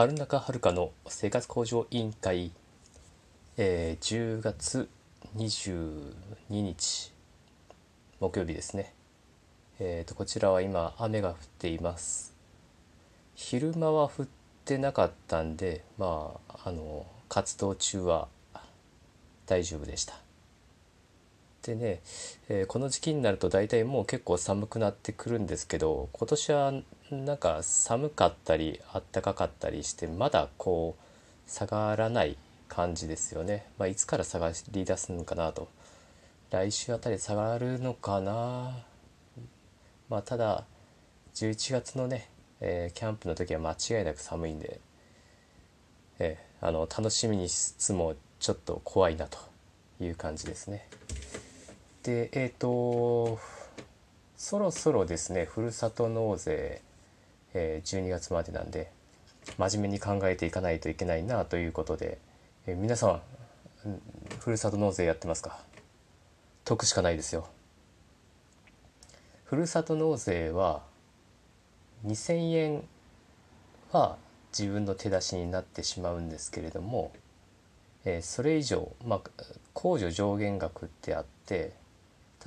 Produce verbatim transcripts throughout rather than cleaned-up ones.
春中遥の生活向上委員会、えー、じゅうがつにじゅうににち木曜日ですね。えーと、こちらは今雨が降っています。昼間は降ってなかったんで、まああの活動中は大丈夫でした。でね、えー、この時期になると大体もう結構寒くなってくるんですけど、今年はなんか寒かったりあったかかったりして、まだこう下がらない感じですよね。まあ、いつから下がり出すのかなと、来週あたり下がるのかな。まあただじゅういちがつのね、えー、キャンプの時は間違いなく寒いんで、えー、あの楽しみにしつつもちょっと怖いなという感じですね。で、えっと、そろそろですね、ふるさと納税、えー、じゅうにがつまでなんで、真面目に考えていかないといけないなということで、えー、皆さん、ふるさと納税やってますか？得しかないですよ。ふるさと納税は、にせんえんは自分の手出しになってしまうんですけれども、えー、それ以上、まあ、控除上限額ってあって、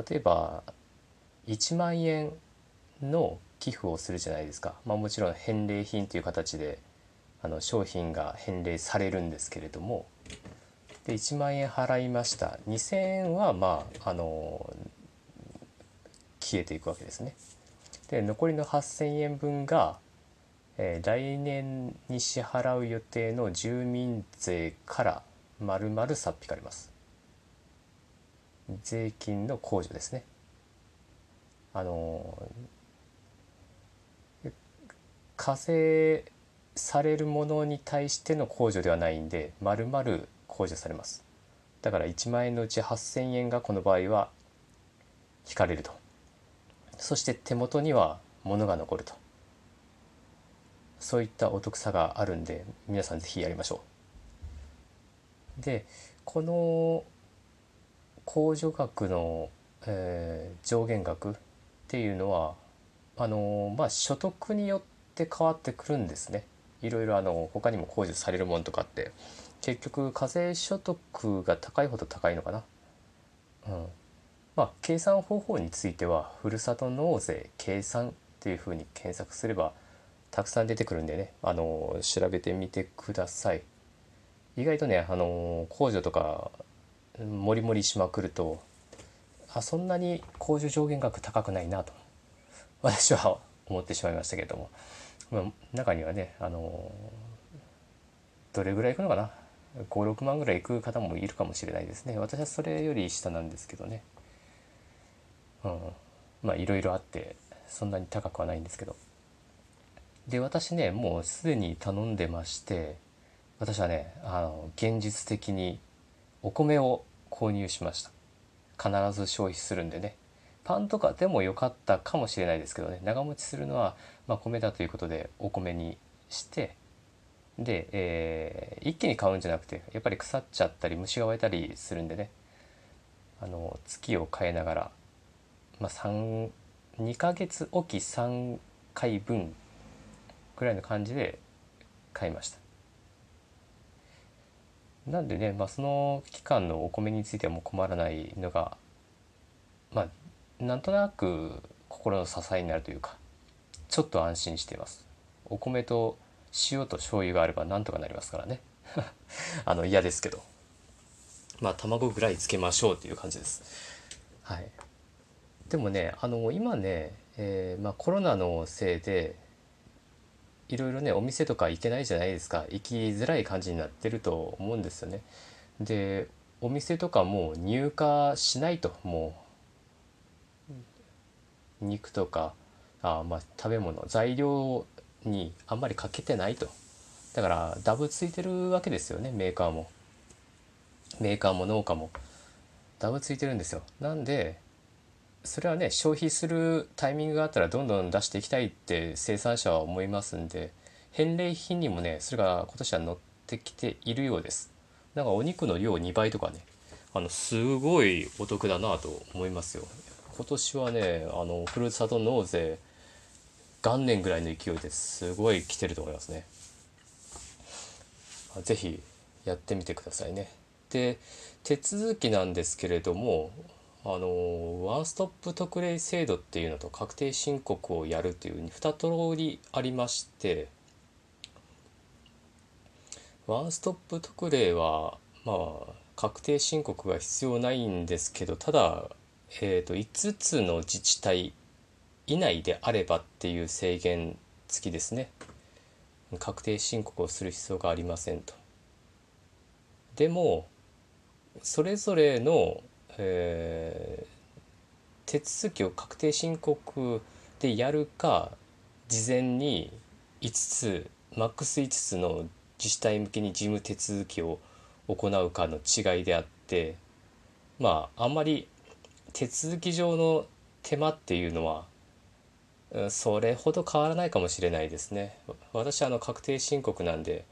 例えばいちまんえんの寄付をするじゃないですか。まあ、もちろん返礼品という形であの商品が返礼されるんですけれども、でいちまんえん払いました。にせんえんはまああの消えていくわけですね。で残りのはっせんえんぶんが、えー、来年に支払う予定の住民税から丸々差っ引かれます。税金の控除ですね。あの課税されるものに対しての控除ではないんで、丸々控除されます。だからいちまんえんのうちはっせんえんがこの場合は引かれると。そして手元には物が残ると。そういったお得さがあるんで、皆さんぜひやりましょう。でこの控除額の、えー、上限額っていうのはあのー、まあ所得によって変わってくるんですね。いろいろあの他にも控除されるものとかって結局課税所得が高いほど高いのかな。うん、まあ計算方法についてはふるさと納税計算っていうふうに検索すればたくさん出てくるんでね、あのー、調べてみてください。意外とね、あのー、控除とかモリモリしまくると、あ、そんなに控除上限額高くないなと私は思ってしまいましたけれども、まあ、中にはね、あのー、どれぐらいいくのかな、ごじゅうろくまんぐらいいく方もいるかもしれないですね。私はそれより下なんですけどね。うん、まあいろいろあってそんなに高くはないんですけど。で私ね、もうすでに頼んでまして、私はね、あの現実的にお米を購入しました。必ず消費するんでね。パンとかでも良かったかもしれないですけどね、長持ちするのは、まあ、米だということでお米にして、で、えー、一気に買うんじゃなくて、やっぱり腐っちゃったり虫が湧いたりするんでね、あの月を変えながら、まあ、にかげつおきさんかいぶんぐらいの感じで買いました。なんでね、まあ、その期間のお米についてはもう困らないのが、まあ、なんとなく心の支えになるというか、ちょっと安心しています。お米と塩と醤油があればなんとかなりますからね。あの嫌ですけど、まあ卵ぐらいつけましょうという感じです。はい。でもね、あの今ね、えーまあ、コロナのせいでいろいろね、お店とか行けないじゃないですか。行きづらい感じになってると思うんですよね。でお店とかも入荷しないと、もう肉とかあ、まあ、食べ物材料にあんまりかけてないと。だからダブついてるわけですよね。メーカーもメーカーも農家もダブついてるんですよ。なんでそれはね、消費するタイミングがあったらどんどん出していきたいって生産者は思いますんで、返礼品にもね、それが今年は乗ってきているようです。なんかお肉の量にばいとかね、あのすごいお得だなと思いますよ。今年はね、あのふるさと納税元年ぐらいの勢いですごい来てると思いますね。ぜひやってみてくださいね。で、手続きなんですけれども、あのワンストップ特例制度っていうのと確定申告をやるというに通りありまして、ワンストップ特例はまあ確定申告が必要ないんですけど、ただ、えーと、いつつの自治体以内であればっていう制限付きですね。確定申告をする必要がありませんと。でもそれぞれの、えー、手続きを確定申告でやるか、事前にいつつマックスいつつの自治体向けに事務手続きを行うかの違いであって、まああんまり手続き上の手間っていうのはそれほど変わらないかもしれないですね。私あの確定申告なんで、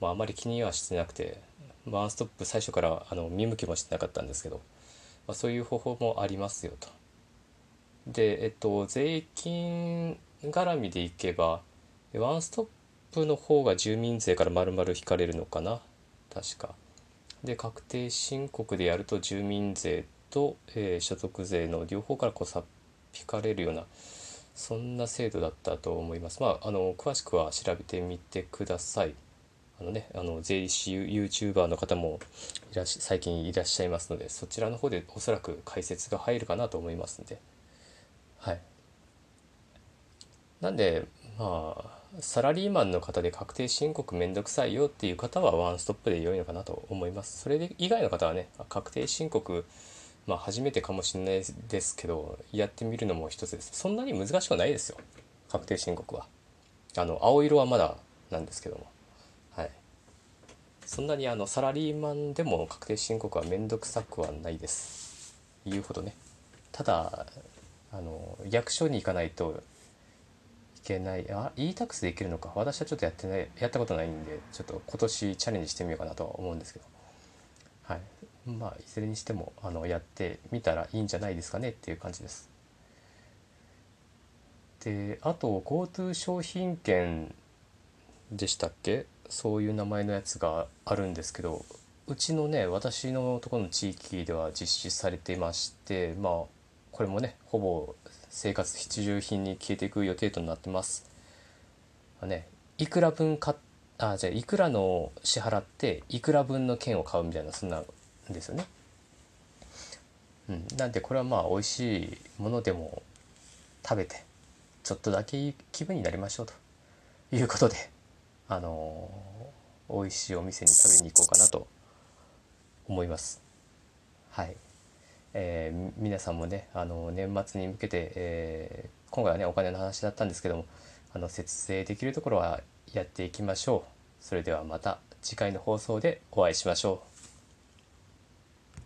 まあ、あまり気にはしてなくて、ワンストップ最初からあの見向きもしてなかったんですけど、まあ、そういう方法もありますよと。で、えっと、税金絡みでいけばワンストップの方が住民税から丸々引かれるのかな、確か。で、確定申告でやると住民税と、えー、所得税の両方からこう差っ引かれるような、そんな制度だったと思います。まあ、あの詳しくは調べてみてください。あのね、あの税理士 YouTuber の方もいらっし最近いらっしゃいますので、そちらの方でおそらく解説が入るかなと思いますんで、はい。なんで、まあ、サラリーマンの方で確定申告めんどくさいよっていう方はワンストップで良いのかなと思います。それで以外の方はね、確定申告、まあ、初めてかもしれないですけど、やってみるのも一つです。そんなに難しくないですよ、確定申告は。あの青色はまだなんですけども、はい、そんなにあのサラリーマンでも確定申告は面倒くさくはないです。言うほどね。ただあの役所に行かないといけない。あ、イータックスで行けるのか。私はちょっとやってない、やったことないんで、ちょっと今年チャレンジしてみようかなとは思うんですけど。はい。まあ、いずれにしてもあのやってみたらいいんじゃないですかねっていう感じです。で、あと ゴートゥー 商品券でしたっけ、そういう名前のやつがあるんですけど、うちのね、私のところの地域では実施されていまして、まあこれもねほぼ生活必需品に消えていく予定となってます。ね、いくら分買っあじゃあいくらの支払っていくら分の券を買うみたいな、そんなですよね。うん、なんでこれはまあ美味しいものでも食べてちょっとだけ気分になりましょうということで、あのー、美味しいお店に食べに行こうかなと思います。はい、えー、皆さんもね、あのー、年末に向けて、えー、今回はねお金の話だったんですけども、あの節制できるところはやっていきましょう。それではまた次回の放送でお会いしましょう。